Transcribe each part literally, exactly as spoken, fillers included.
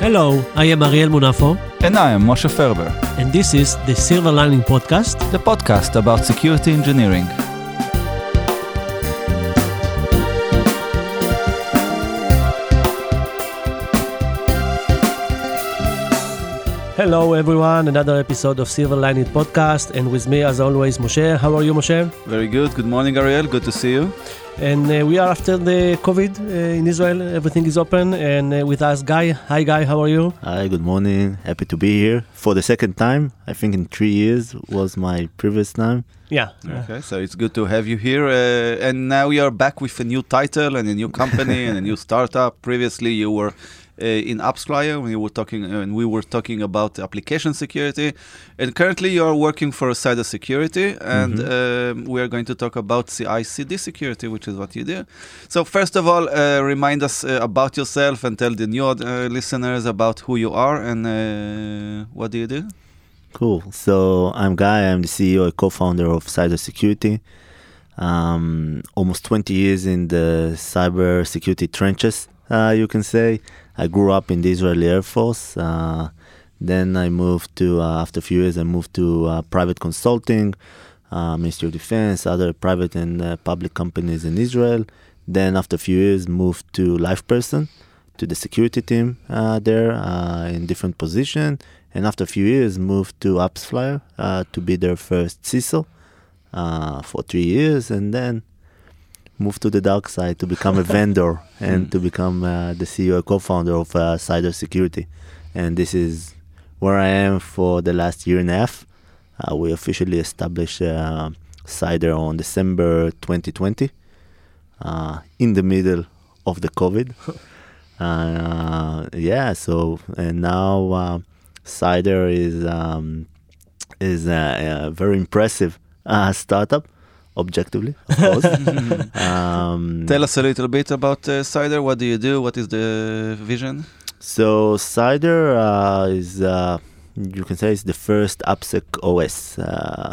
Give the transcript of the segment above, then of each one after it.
Hello, I am Ariel Munafo. And I am Moshe Ferber. And this is the Silver Lining Podcast, the podcast about security engineering. Hello everyone, another episode of Silver Lining Podcast, and with me as always Moshe. How are you, Moshe? Very good. Good morning, Ariel. Good to see you. And uh, we are after the COVID uh, in Israel. Everything is open, and uh, with us Guy. Hi Guy, how are you? Hi, good morning. Happy to be here for the second time. I think in three years was my previous time. Yeah. Okay, so it's good to have you here. Uh, and now we are back with a new title and a new company and a new startup. Previously you were Uh, in AppsFlyer, when you were talking, uh, and we were talking about application security, and currently you are working for Cider Security, and mm-hmm. um, we are going to talk about C I C D security, which is what you do. So first of all, uh, remind us uh, about yourself and tell the new uh, listeners about who you are and uh, what do you do. Cool. So I'm Guy. I'm the C E O and co-founder of Cider Security. Um, almost twenty years in the cyber security trenches, uh, you can say. I grew up in the Israeli Air Force. Uh, then I moved to, uh, after a few years, I moved to uh, private consulting, uh, Ministry of Defense, other private and uh, public companies in Israel. Then after a few years, moved to Life Person, to the security team uh, there uh, in different position. And after a few years, moved to AppsFlyer uh, to be their first C I S O uh, for three years. And then move to the dark side to become a vendor and to become uh, the C E O and co-founder of uh, Cider Security. And this is where I am for the last year and a half. Uh, we officially established uh, Cider on December twenty twenty, uh, in the middle of the COVID. uh, yeah, so, and now uh, Cider is, um, is a, a very impressive uh, startup. Objectively, of course. um, Tell us a little bit about uh, Cider. What do you do? What is the vision? So Cider uh, is, uh, you can say, it's the first AppSec O S. Uh,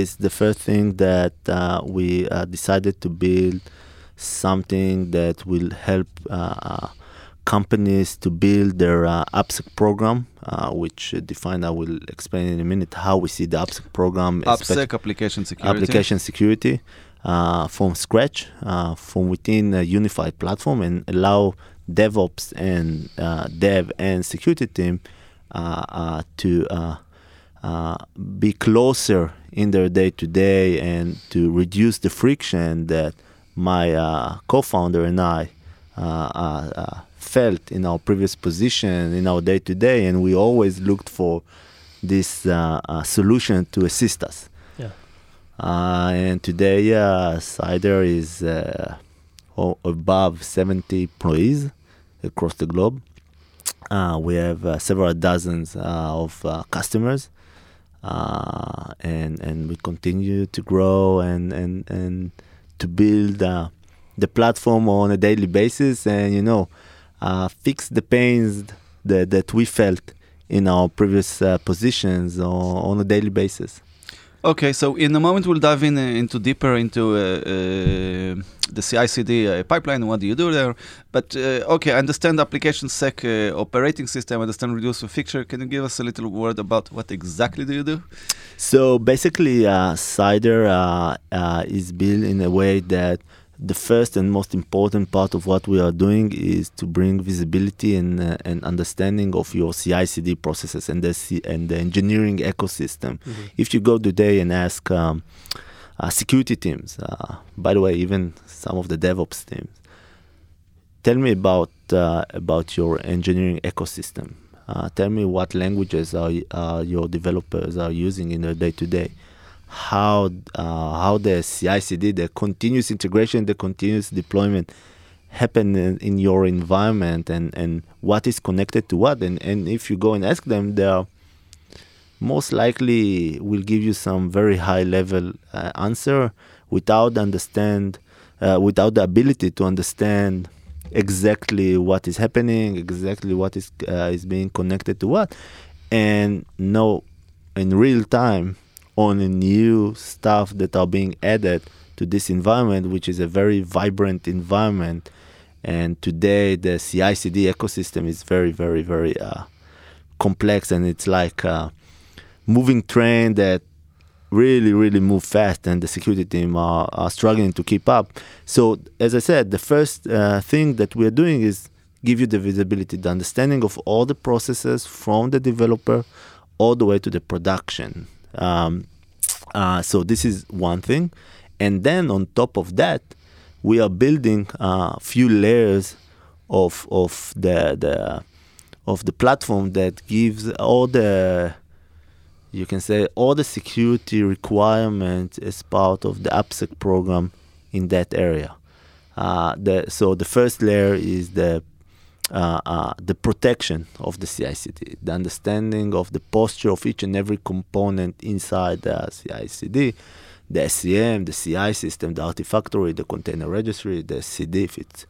it's the first thing that uh, we uh, decided to build something that will help uh, uh, companies to build their uh, AppSec program, uh, which uh, define, I will explain in a minute, how we see the AppSec program. AppSec, application security. Application security uh, from scratch, uh, from within a unified platform, and allow DevOps and uh, dev and security team uh, uh, to uh, uh, be closer in their day-to-day and to reduce the friction that my uh, co-founder and I uh, uh, uh, felt in our previous position, in our day-to-day, and we always looked for this uh, uh, solution to assist us. Yeah. Uh, and today, uh, Cider is uh, above seventy employees across the globe. Uh, we have uh, several dozens uh, of uh, customers, uh, and and we continue to grow and and, and to build uh, the platform on a daily basis, and you know, Uh, fix the pains that, that we felt in our previous uh, positions on, on a daily basis. Okay, so in a moment we'll dive in uh, into deeper into uh, uh, the C I C D uh, pipeline. What do you do there? But uh, okay, I understand application sec uh, operating system. I understand reduce fixture. Can you give us a little word about what exactly do you do? So basically, uh, Cider uh, uh, is built in a way that the first and most important part of what we are doing is to bring visibility and, uh, and understanding of your C I C D processes and the, C- and the engineering ecosystem. Mm-hmm. If you go today and ask um, uh, security teams, uh, by the way, even some of the DevOps teams, tell me about uh, about your engineering ecosystem. Uh, tell me what languages are uh, your developers are using in their day-to-day. How uh, how the C I C D, the continuous integration, the continuous deployment happen in, in your environment, and, and what is connected to what. And, and if you go and ask them, they are most likely will give you some very high-level uh, answer without understand, uh, without the ability to understand exactly what is happening, exactly what is uh, is being connected to what, and know in real time on the new stuff that are being added to this environment, which is a very vibrant environment, And today the C I C D ecosystem is very, very, very uh, complex, and it's like a moving train that really, really move fast, and the security team are, are struggling to keep up. So, as I said, the first uh, thing that we are doing is give you the visibility, the understanding of all the processes from the developer all the way to the production. Um, uh, so this is one thing. And then on top of that, we are building a uh, few layers of of the, the of the platform that gives all the, you can say, all the security requirements as part of the AppSec program in that area. Uh, the, so the first layer is the uh, uh, the protection of the C I C D, the understanding of the posture of each and every component inside the C I C D, the S C M, the C I system, the artifactory, the container registry, the C D if it's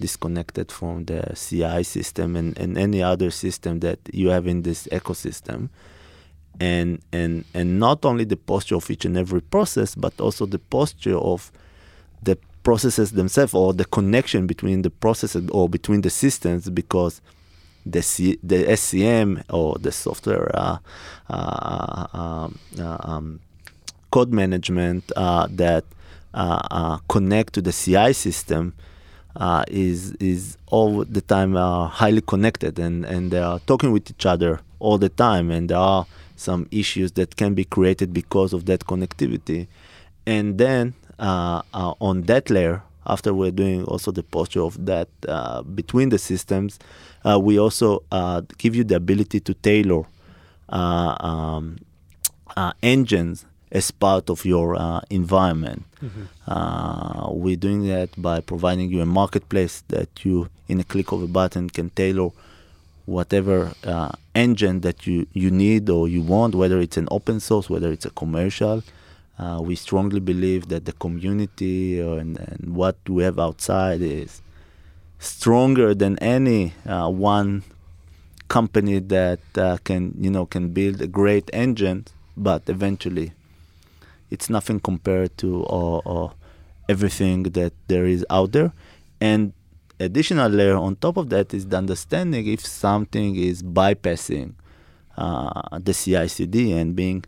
disconnected from the C I system, and, and any other system that you have in this ecosystem. And and and not only the posture of each and every process, but also the posture of the processes themselves, or the connection between the processes or between the systems, because the C, the S C M or the software uh, uh, um, uh, um, code management uh, that uh, uh, connect to the C I system uh, is is all the time uh, highly connected, and, and they are talking with each other all the time, and they are some issues that can be created because of that connectivity. And then uh, uh, on that layer, after we're doing also the posture of that uh, between the systems, uh, we also uh, give you the ability to tailor uh, um, uh, engines as part of your uh, environment. Mm-hmm. Uh, we're doing that by providing you a marketplace that you, in a click of a button, can tailor whatever uh, engine that you, you need or you want, whether it's an open source, whether it's a commercial. Uh, we strongly believe that the community and, and what we have outside is stronger than any uh, one company that uh, can, you know, can build a great engine, but eventually it's nothing compared to uh, uh, everything that there is out there. And additional layer on top of that is the understanding if something is bypassing uh, the C I C D and being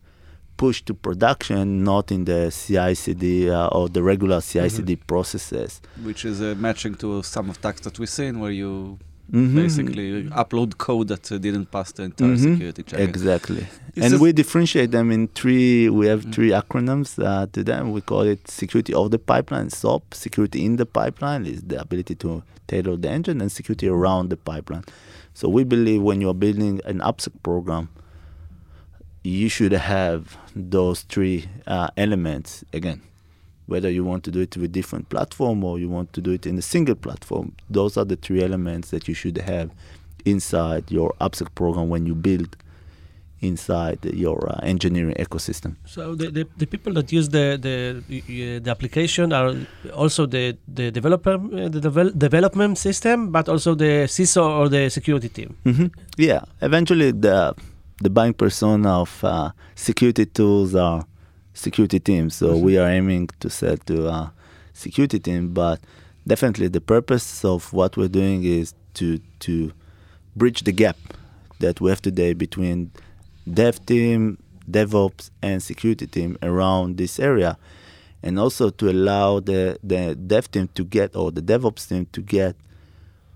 pushed to production, not in the C I C D uh, or the regular C I C D mm-hmm. processes. Which is uh, matching to some of tasks that we've seen where you mm-hmm. basically upload code that uh, didn't pass the entire mm-hmm. security check. Exactly. This and is... we differentiate them in three, we have mm-hmm. three acronyms uh, to them. We call it security of the pipeline, S O P. Security in the pipeline is the ability to tailor the engine, and security around the pipeline. So we believe when you are building an AppSec program, you should have those three uh, elements again. Whether you want to do it with different platform or you want to do it in a single platform, those are the three elements that you should have inside your AppSec program when you build inside your uh, engineering ecosystem. So the, the, the people that use the the, uh, the application are also the the developer, uh, the devel- development system, but also the C I S O or the security team. Mm-hmm. Yeah, eventually the the buying persona of uh, security tools are security teams. So mm-hmm. we are aiming to sell to uh, security team, but definitely the purpose of what we're doing is to to bridge the gap that we have today between dev team, DevOps, and security team around this area, and also to allow the, the dev team to get, or the DevOps team to get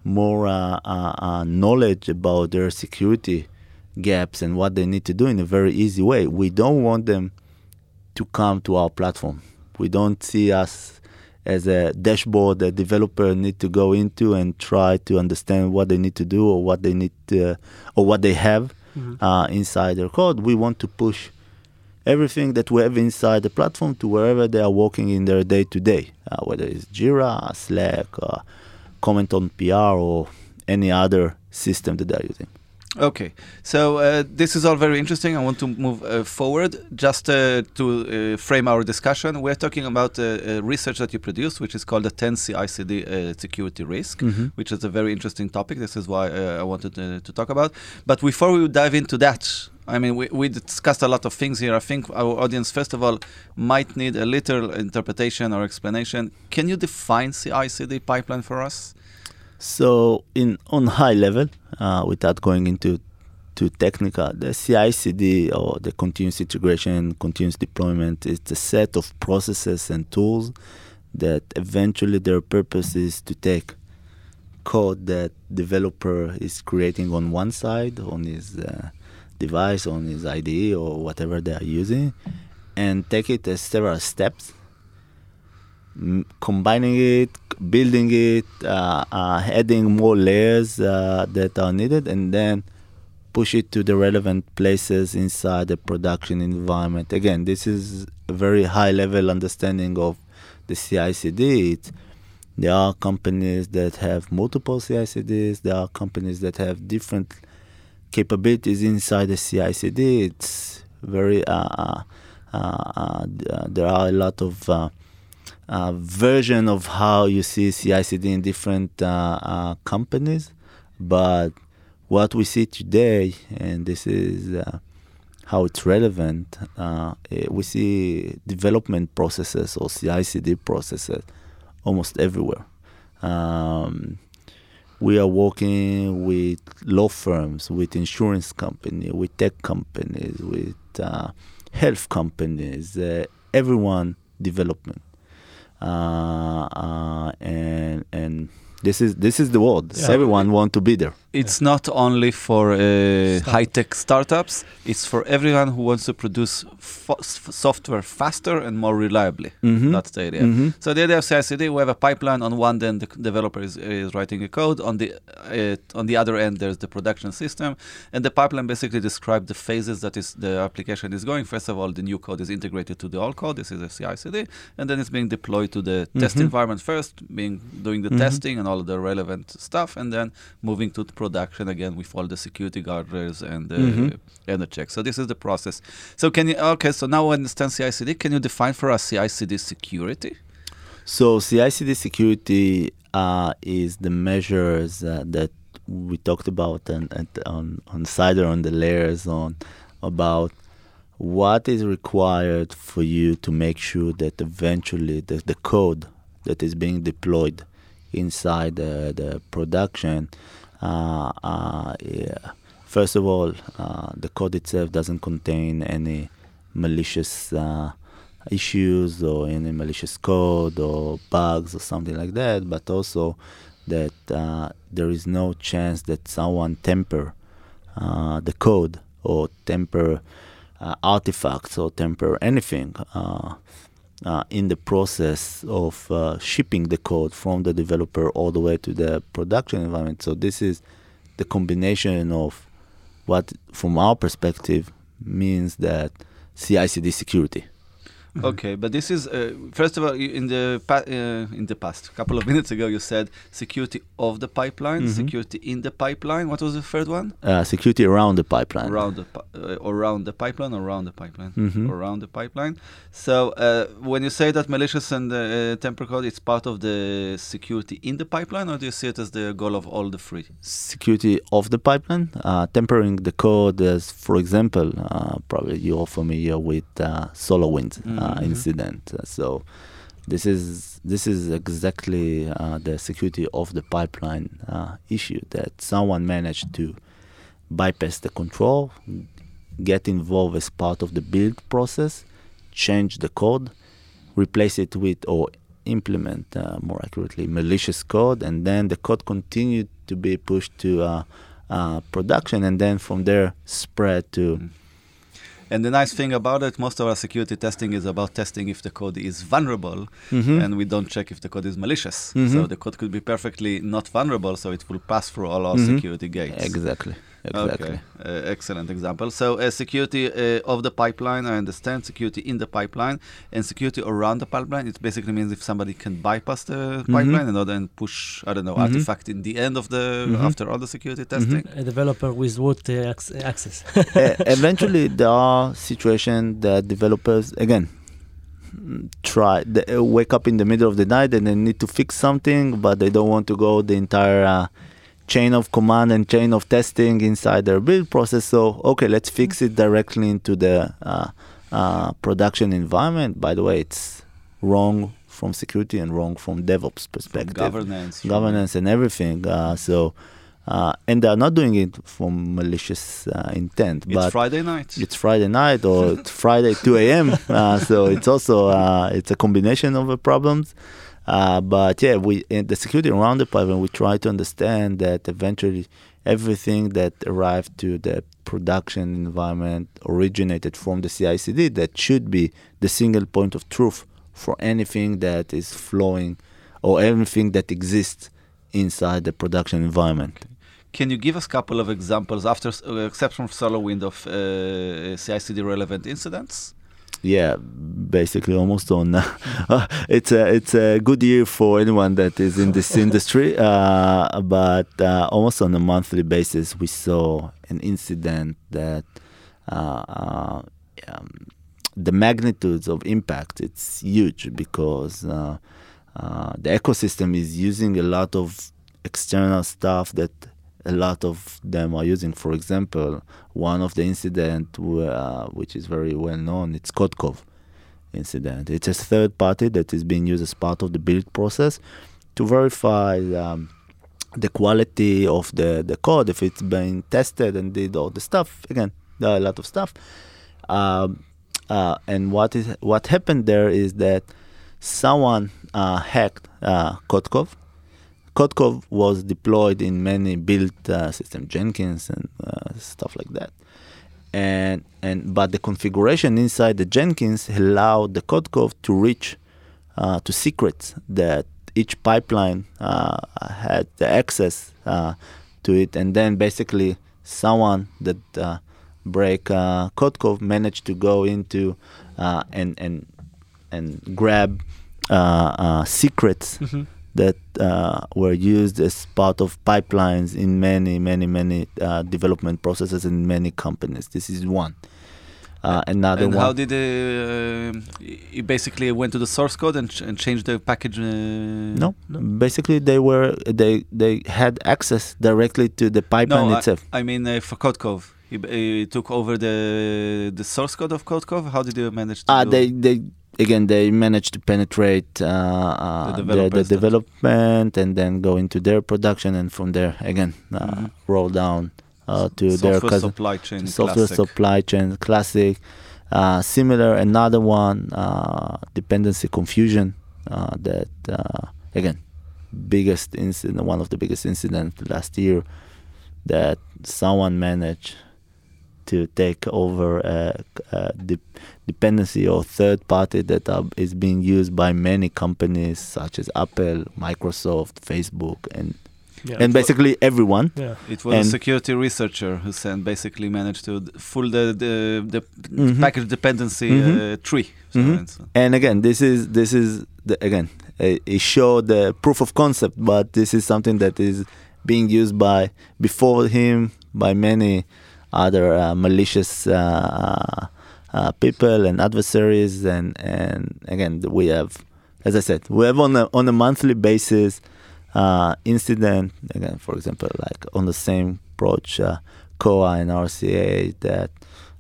more uh, uh, uh, knowledge about their security gaps and what they need to do in a very easy way. We don't want them to come to our platform. We don't see us as a dashboard that developer need to go into and try to understand what they need to do or what they need to, or what they have. Mm-hmm. Uh, inside their code, we want to push everything that we have inside the platform to wherever they are working in their day-to-day, uh, whether it's Jira, Slack, uh, comment on P R, or any other system that they are using. Okay, so uh, this is all very interesting. I want to move uh, forward. Just uh, to uh, frame our discussion, we're talking about uh, uh, research that you produced, which is called the ten C I C D uh, security risk, mm-hmm. which is a very interesting topic. This is why uh, I wanted uh, to talk about. But before we dive into that, I mean, we, we discussed a lot of things here. I think our audience, first of all, might need a little interpretation or explanation. Can you define C I C D pipeline for us? So in on high level, uh, without going into too technical, the C I C D, or the continuous integration, continuous deployment, is a set of processes and tools that eventually their purpose is to take code that developer is creating on one side, on his uh, device, on his I D E or whatever they are using, and take it as several steps, m- combining it, building it, uh, uh, adding more layers uh, that are needed, and then push it to the relevant places inside the production environment. Again, this is a very high-level understanding of the C I C D. It, there are companies that have multiple C I C Ds. There are companies that have different capabilities inside the C I C D. It's very uh, uh, uh, uh, there are a lot of uh, uh, version of how you see C I C D in different uh, uh, companies, but what we see today, and this is uh, how it's relevant, uh, we see development processes or C I C D processes almost everywhere. Um, we are working with law firms, with insurance companies, with tech companies, with uh, health companies, uh, everyone development. Uh, uh, and and This is this is the world. Yeah. Everyone wants to be there. It's not only for uh, high-tech startups. It's for everyone who wants to produce fo- software faster and more reliably. Mm-hmm. That's the idea. Mm-hmm. So the idea of C I C D, we have a pipeline. On one end, the developer is, is writing a code. On the uh, on the other end, there's the production system. And the pipeline basically describes the phases that is the application is going. First of all, the new code is integrated to the old code. This is a C I C D. And then it's being deployed to the mm-hmm. test environment first, being doing the mm-hmm. testing and all of the relevant stuff, and then moving to production again with all the security guardrails and the, mm-hmm. and the checks. So this is the process. So can you, okay, so now I understand C I C D. Can you define for us C I C D security? So C I C D security uh, is the measures uh, that we talked about and, and on, on Cider, on the layers, on about what is required for you to make sure that eventually the, the code that is being deployed inside uh, the production, uh, uh, yeah. first of all, uh, the code itself doesn't contain any malicious uh, issues or any malicious code or bugs or something like that, but also that uh, there is no chance that someone temper uh, the code or temper uh, artifacts or temper anything. Uh, Uh, in the process of uh, shipping the code from the developer all the way to the production environment. So this is the combination of what, from our perspective, means that C I C D security. Mm-hmm. Okay, but this is uh, first of all in the pa- uh, in the past a couple of minutes ago you said security of the pipeline, mm-hmm. security in the pipeline. What was the third one? Uh, security around the pipeline. Around the pi- uh, around the pipeline, around the pipeline, mm-hmm. around the pipeline. So uh, when you say that malicious and uh, temper code, it's part of the security in the pipeline, or do you see it as the goal of all the three? Security of the pipeline, uh, tempering the code, as for example, uh, probably you are familiar with uh, SolarWinds. Mm-hmm. Uh, incident. Mm-hmm. So this is this is exactly uh, the security of the pipeline uh, issue, that someone managed to bypass the control, get involved as part of the build process, change the code, replace it with, or implement uh, more accurately, malicious code, and then the code continued to be pushed to uh, uh, production, and then from there spread to mm-hmm. And the nice thing about it, most of our security testing is about testing if the code is vulnerable, mm-hmm. and we don't check if the code is malicious. Mm-hmm. So the code could be perfectly not vulnerable, so it will pass through all our mm-hmm. security gates. Exactly. Exactly. Okay. Uh, excellent example. So uh, security uh, of the pipeline, I understand. Security in the pipeline and security around the pipeline. It basically means if somebody can bypass the mm-hmm. pipeline and then push, I don't know, mm-hmm. artifact in the end of the mm-hmm. after all the security testing. Mm-hmm. A developer with root uh, access. uh, eventually, there are situations that developers again try they wake up in the middle of the night and they need to fix something, but they don't want to go the entire. Uh, chain of command and chain of testing inside their build process. So, okay, let's fix it directly into the uh, uh, production environment. By the way, it's wrong from security and wrong from DevOps perspective. From governance. Governance and everything. Uh, so, uh, and they're not doing it from malicious uh, intent. But it's Friday night. It's Friday night or it's Friday two a.m. Uh, so it's also, uh, it's a combination of uh, problems. Uh, but yeah, we in the security around the pipeline, we try to understand that eventually everything that arrived to the production environment originated from the C I C D. That should be the single point of truth for anything that is flowing or anything that exists inside the production environment. Okay. Can you give us a couple of examples, after uh, exception of SolarWinds, of uh, C I C D relevant incidents? Yeah, basically almost on. Uh, it's a it's a good year for anyone that is in this industry. Uh, but uh, almost on a monthly basis, we saw an incident that uh, uh, um, the magnitudes of impact, it's huge because uh, uh, the ecosystem is using a lot of external stuff that a lot of them are using. For example, one of the incident uh, which is very well known, it's Codecov incident. It's a third party that is being used as part of the build process to verify um, the quality of the, the code, if it's being tested and did all the stuff. Again, there are a lot of stuff. Um, uh, and what is what happened there is that someone uh, hacked uh, Codecov. Codecov was deployed in many build uh, systems, Jenkins and uh, stuff like that. And and but the configuration inside the Jenkins allowed the Codecov to reach uh, to secrets that each pipeline uh, had the access uh, to it. And then basically someone that uh, break uh, Codecov managed to go into uh, and and and grab uh, uh, secrets. Mm-hmm. that uh, were used as part of pipelines in many, many, many uh, development processes in many companies. This is one. Uh, another and one. And how did they... Uh, you basically went to the source code and, ch- and changed the package? Uh, no. no. Basically, they were they they had access directly to the pipeline no, itself. I, I mean, uh, for Codecov. You, you took over the the source code of Codecov? How did you manage to uh, do they, they Again, they managed to penetrate uh, the, the, the development and then go into their production, and from there, again, uh, mm-hmm. roll down uh, to software their software supply chain. Software classic. supply chain classic. Uh, similar, another one, uh, dependency confusion. Uh, that uh, again, biggest incident, one of the biggest incidents last year, that someone managed to take over uh, uh, de- dependency or third party that are, is being used by many companies such as Apple, Microsoft, Facebook, and yeah, and basically was, everyone. Yeah. It was and a security researcher who sent, basically managed to fool the the, the mm-hmm. package dependency mm-hmm. uh, tree. So mm-hmm. and, so. and again, this is this is the, again it showed the proof of concept, but this is something that is being used by before him by many other uh, malicious uh, uh, people and adversaries, and, and again, we have, as I said, we have on a, on a monthly basis uh, incident, again, for example, like on the same approach, uh, C O A and R C A, that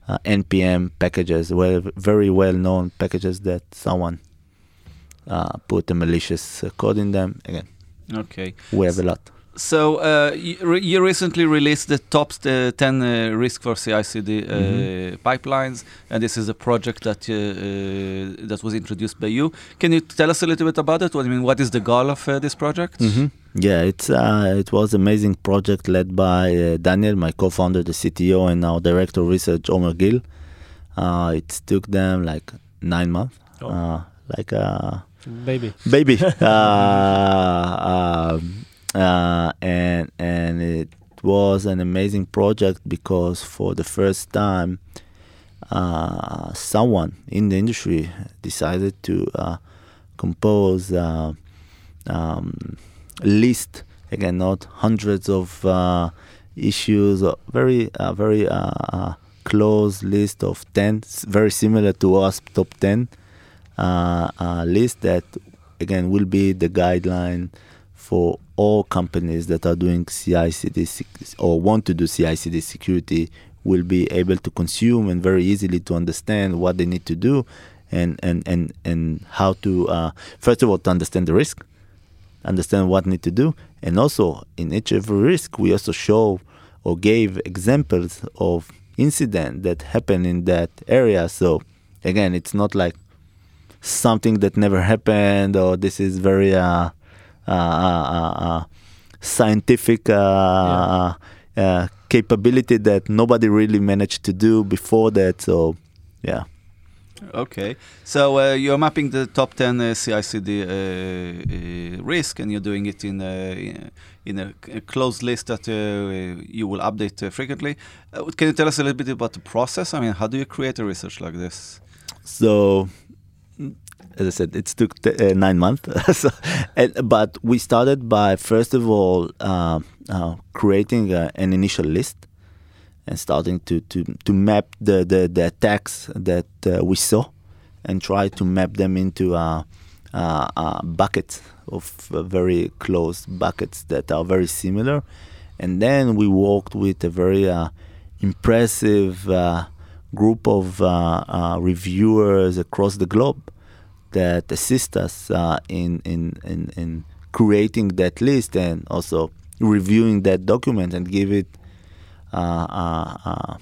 uh, N P M packages, well, very well-known packages that someone uh, put a malicious code in them, again, okay, we have a lot. So uh, you, you recently released the top uh, ten uh, risk for C I C D uh, mm-hmm. pipelines, and this is a project that uh, uh, that was introduced by you. Can you tell us a little bit about it? What, I mean, what is the goal of uh, this project? Mm-hmm. Yeah, it's uh, it was an amazing project led by uh, Daniel, my co-founder, the C T O, and our director of research, Omer Gil. Uh, it took them like nine months, oh. uh, like a baby, baby. uh, uh, Uh, and and it was an amazing project because for the first time, uh, someone in the industry decided to uh, compose uh, um, a list, again, not hundreds of uh, issues, a very, uh, very uh, close list of ten, very similar to OWASP top ten uh, uh, list that, again, will be the guideline for all companies that are doing C I C D or want to do C I C D security will be able to consume and very easily to understand what they need to do and and and and how to uh, first of all to understand the risk, understand what need to do, and also in each every risk we also show or gave examples of incident that happened in that area. So again, it's not like something that never happened or this is very uh, uh, uh, uh, scientific uh, yeah. uh, capability that nobody really managed to do before that. So yeah. Okay, so uh, you're mapping the top ten uh, C I C D uh, uh, risk, and you're doing it in a, in a, a closed list that uh, you will update uh, frequently. Uh, can you tell us a little bit about the process? I mean, how do you create a research like this? So, as I said, it took t- uh, nine months, so, and, but we started by, first of all, uh, uh, creating uh, an initial list. And starting to, to, to map the, the, the attacks that uh, we saw and try to map them into uh, uh, uh, buckets of uh, very close buckets that are very similar. And then we worked with a very uh, impressive uh, group of uh, uh, reviewers across the globe that assist us uh, in, in, in, in creating that list and also reviewing that document and give it Uh, uh, uh,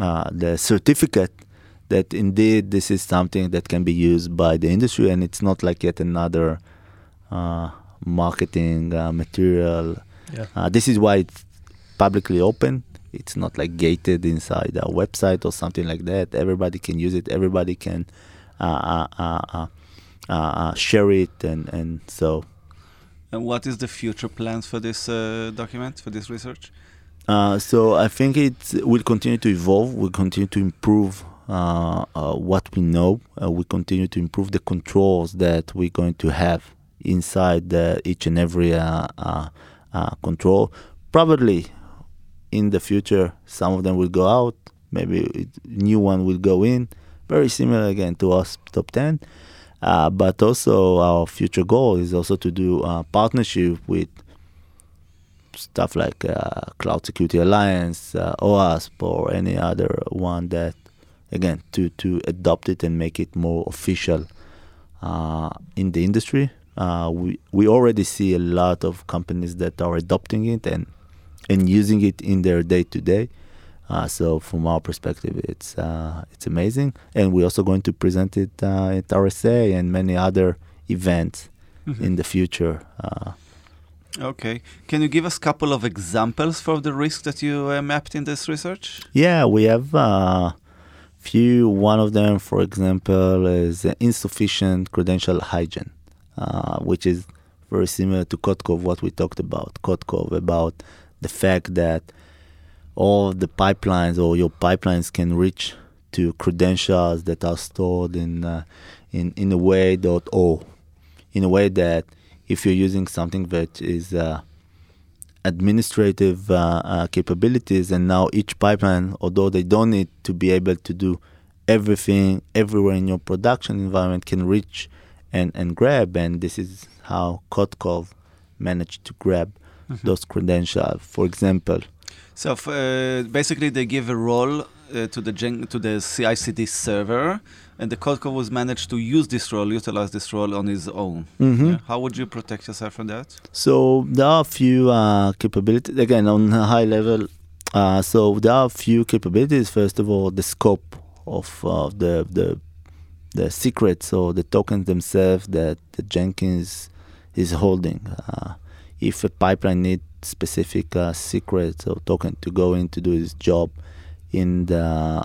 uh, the certificate that indeed this is something that can be used by the industry, and it's not like yet another uh, marketing uh, material. Yeah. Uh, this is why it's publicly open. It's not like gated inside a website or something like that. Everybody can use it. Everybody can uh, uh, uh, uh, uh, share it, and, and so. And what is the future plans for this uh, document, for this research? Uh, so I think it will continue to evolve. We'll continue to improve uh, uh, what we know. Uh, we continue to improve the controls that we're going to have inside uh, each and every uh, uh, uh, control. Probably in the future, some of them will go out. Maybe a new one will go in. Very similar again to us top ten. Uh, but also our future goal is also to do a partnership with stuff like uh, Cloud Security Alliance, uh, OWASP, or any other one that, again, to, to adopt it and make it more official uh, in the industry. Uh, we we already see a lot of companies that are adopting it and and using it in their day to day. So from our perspective, it's uh, it's amazing, and we're also going to present it uh, at R S A and many other events mm-hmm. in the future. Uh, Okay. Can you give us a couple of examples for the risks that you uh, mapped in this research? Yeah, we have a uh, few. One of them, for example, is insufficient credential hygiene, uh, which is very similar to Codecov, what we talked about. Codecov, about the fact that all the pipelines or your pipelines can reach to credentials that are stored in uh, in, in a way that, oh, in a way that if you're using something that is uh, administrative uh, uh, capabilities, and now each pipeline, although they don't need to be able to do everything everywhere in your production environment, can reach and, and grab. And this is how Codecov managed to grab mm-hmm. those credentials, for example. So if, uh, basically they give a role Uh, to the gen- to the C I C D server, and the Codecov was managed to use this role, utilize this role on his own. Mm-hmm. Yeah? How would you protect yourself from that? So there are a few uh, capabilities, again, on a high level. Uh, so there are a few capabilities. First of all, the scope of uh, the, the the secrets or the tokens themselves that the Jenkins is holding. Uh, if a pipeline needs specific uh, secrets or token to go in to do its job, in the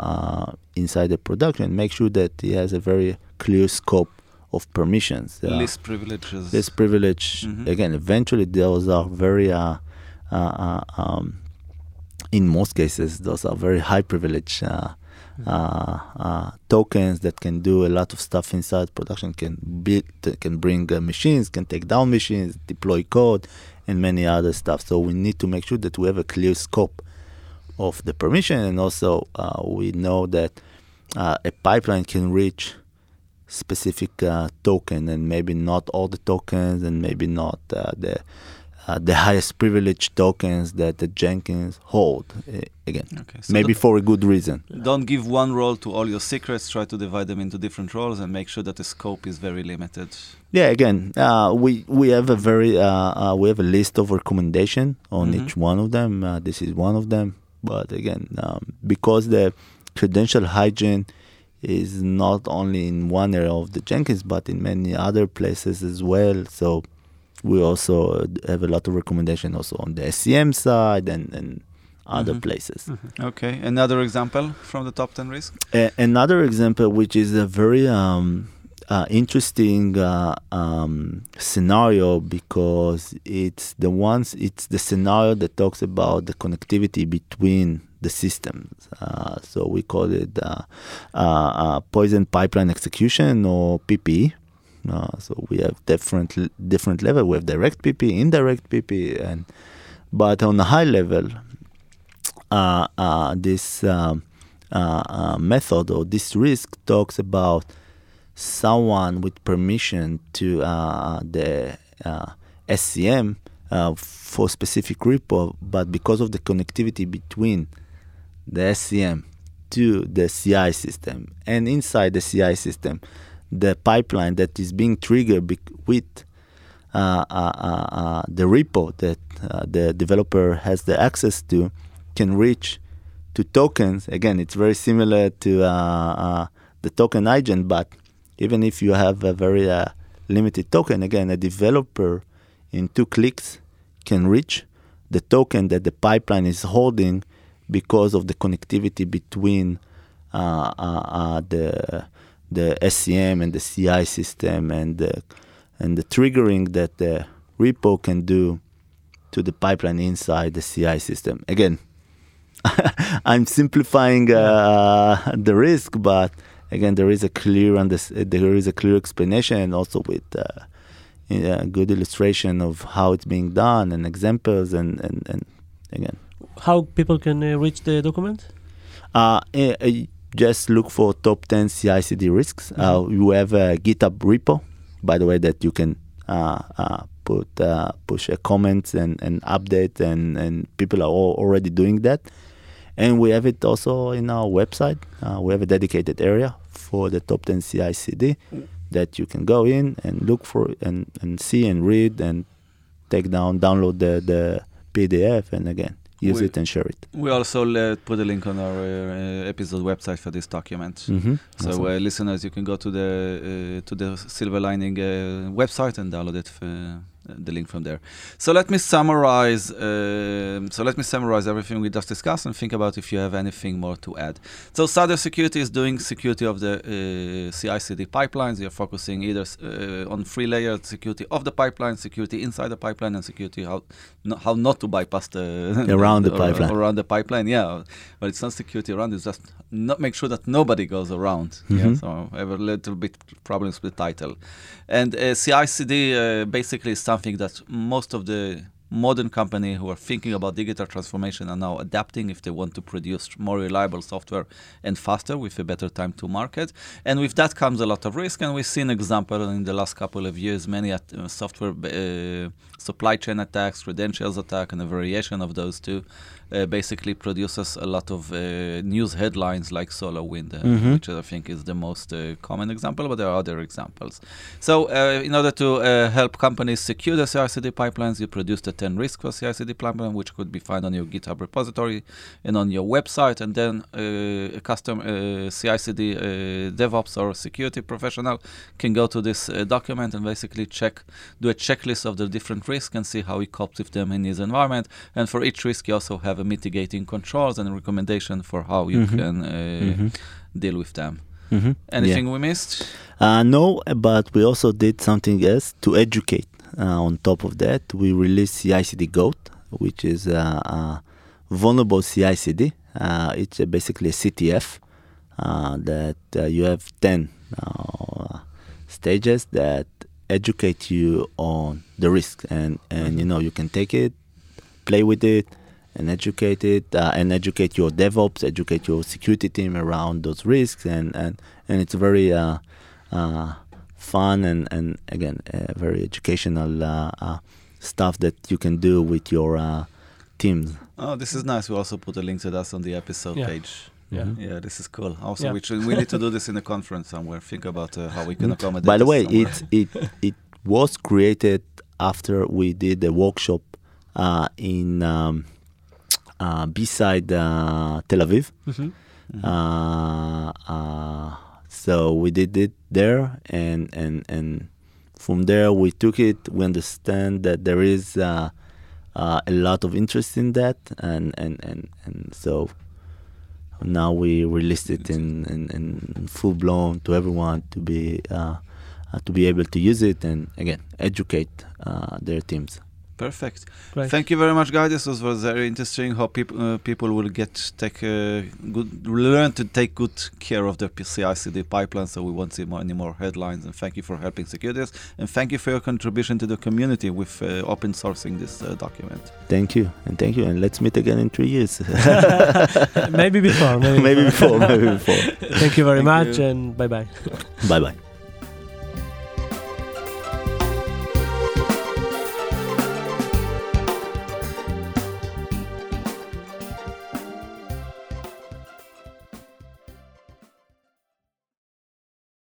uh, inside the production, make sure that he has a very clear scope of permissions. Uh, List privileges. List privilege. Mm-hmm. Again, eventually those are very, uh, uh, uh, um, in most cases, those are very high privilege uh, mm-hmm. uh, uh, tokens that can do a lot of stuff inside production. Can build, can bring uh, machines, can take down machines, deploy code, and many other stuff. So we need to make sure that we have a clear scope of the permission, and also uh, we know that uh, a pipeline can reach specific uh, token, and maybe not all the tokens, and maybe not uh, the uh, the highest privilege tokens that the Jenkins hold. Uh, again, okay, so maybe for a good reason. Don't give one role to all your secrets. Try to divide them into different roles and make sure that the scope is very limited. Yeah, again, uh, we we have a very uh, uh, we have a list of recommendation on mm-hmm. each one of them. Uh, this is one of them, but again, um, because the credential hygiene is not only in one area of the Jenkins, but in many other places as well. So we also have a lot of recommendation also on the S C M side and, and other mm-hmm. places. Mm-hmm. Okay, another example from the top ten risk? A- another example, which is a very um, uh, interesting uh, um, scenario, because it's the ones, it's the scenario that talks about the connectivity between the systems. Uh, so we call it uh, uh, uh, poison pipeline execution, or P P E. Uh, so we have different different level. We have direct P P E, indirect P P E, and but on a high level, uh, uh, this uh, uh, uh, method or this risk talks about someone with permission to uh, the uh, S C M uh, for specific repo, but because of the connectivity between the S C M to the C I system, and inside the C I system, the pipeline that is being triggered be- with uh, uh, uh, uh, the repo that uh, the developer has the access to can reach to tokens. Again, it's very similar to uh, uh, the token agent, but even if you have a very uh, limited token, again, a developer in two clicks can reach the token that the pipeline is holding because of the connectivity between uh, uh, uh, the the S C M and the C I system, and the, and the triggering that the repo can do to the pipeline inside the C I system. Again, I'm simplifying uh, the risk, but again, there is a clear under, there is a clear explanation, and also with uh, a good illustration of how it's being done and examples, and, and, and again. How people can uh, reach the document? Uh, uh, Just look for top ten C I C D risks. Uh, you have a GitHub repo, by the way, that you can uh, uh, put uh, push a comment and, and update, and, and people are all already doing that. And we have it also in our website. Uh, we have a dedicated area for the top ten C I C D that you can go in and look for and, and see and read and take down, download the, the P D F, and again, use we, it and share it. We also uh, put a link on our uh, episode website for this document. Mm-hmm. So awesome. uh, listeners, you can go to the uh, to the Silver Lining uh, website and download it f- uh, the link from there. So let me summarize. Uh, so let me summarize everything we just discussed and think about if you have anything more to add. So Cider Security is doing security of the uh, C I C D pipelines. You're focusing either uh, on three layered security of the pipeline, security inside the pipeline, and security how no, how not to bypass the around. Around the pipeline. Around the pipeline, yeah. But it's not security around, it's just not make sure that nobody goes around. Mm-hmm. Yeah, so I have a little bit problems with title. And uh, C I C D uh, basically is something that most of the modern companies who are thinking about digital transformation are now adapting if they want to produce more reliable software and faster with a better time to market. And with that comes a lot of risk. And we've seen examples in the last couple of years, many at, uh, software uh, supply chain attacks, credentials attack, and a variation of those two uh, basically produces a lot of uh, news headlines like SolarWinds, uh, mm-hmm. which I think is the most uh, common example, but there are other examples. So uh, in order to uh, help companies secure the C I C D pipelines, you produce the ten risk for C I C D pipeline, which could be found on your GitHub repository and on your website. And then uh, a custom uh, C I C D uh, DevOps or security professional can go to this uh, document and basically check, do a checklist of the different risks and see how he copes with them in his environment. And for each risk, you also have a mitigating controls and a recommendation for how you mm-hmm. can uh, mm-hmm. deal with them. Mm-hmm. Anything yeah. we missed? Uh, no, but we also did something else to educate. Uh, on top of that, we released C I C D GOAT, which is a, a vulnerable C I C D. Uh, it's a basically a C T F uh, that uh, you have ten uh, stages that educate you on the risk, and, and you know you can take it, play with it, and educate it, uh, and educate your DevOps, educate your security team around those risks, and and, and it's very. Uh, uh, fun and, and again, a very educational uh, uh, stuff that you can do with your uh, teams. Oh, this is nice. We also put a link to that on the episode yeah. page. Yeah. Mm-hmm. Yeah, this is cool. Also, yeah. we, should, we need to do this in a conference somewhere. Think about uh, how we can accommodate. By the way, it, it it was created after we did a workshop uh, in um, uh, B-side uh, Tel Aviv. Mm-hmm. Mm-hmm. Uh, uh, so we did it there, and and and from there we took it. We understand that there is uh, uh, a lot of interest in that, and and and, and so. Now we released it in, in, in full blown to everyone to be uh, uh, to be able to use it and again educate uh, their teams. Perfect. Great. Thank you very much, Guy. This was very interesting. How people uh, people will get take uh, good learn to take good care of their C I/C D pipeline, so we won't see more, any more headlines. And thank you for helping secure this. And thank you for your contribution to the community with uh, open sourcing this uh, document. Thank you, and thank you, and let's meet again in three years. maybe before. Maybe, maybe before. Maybe before. Thank you very thank much, you. And bye bye. Bye bye.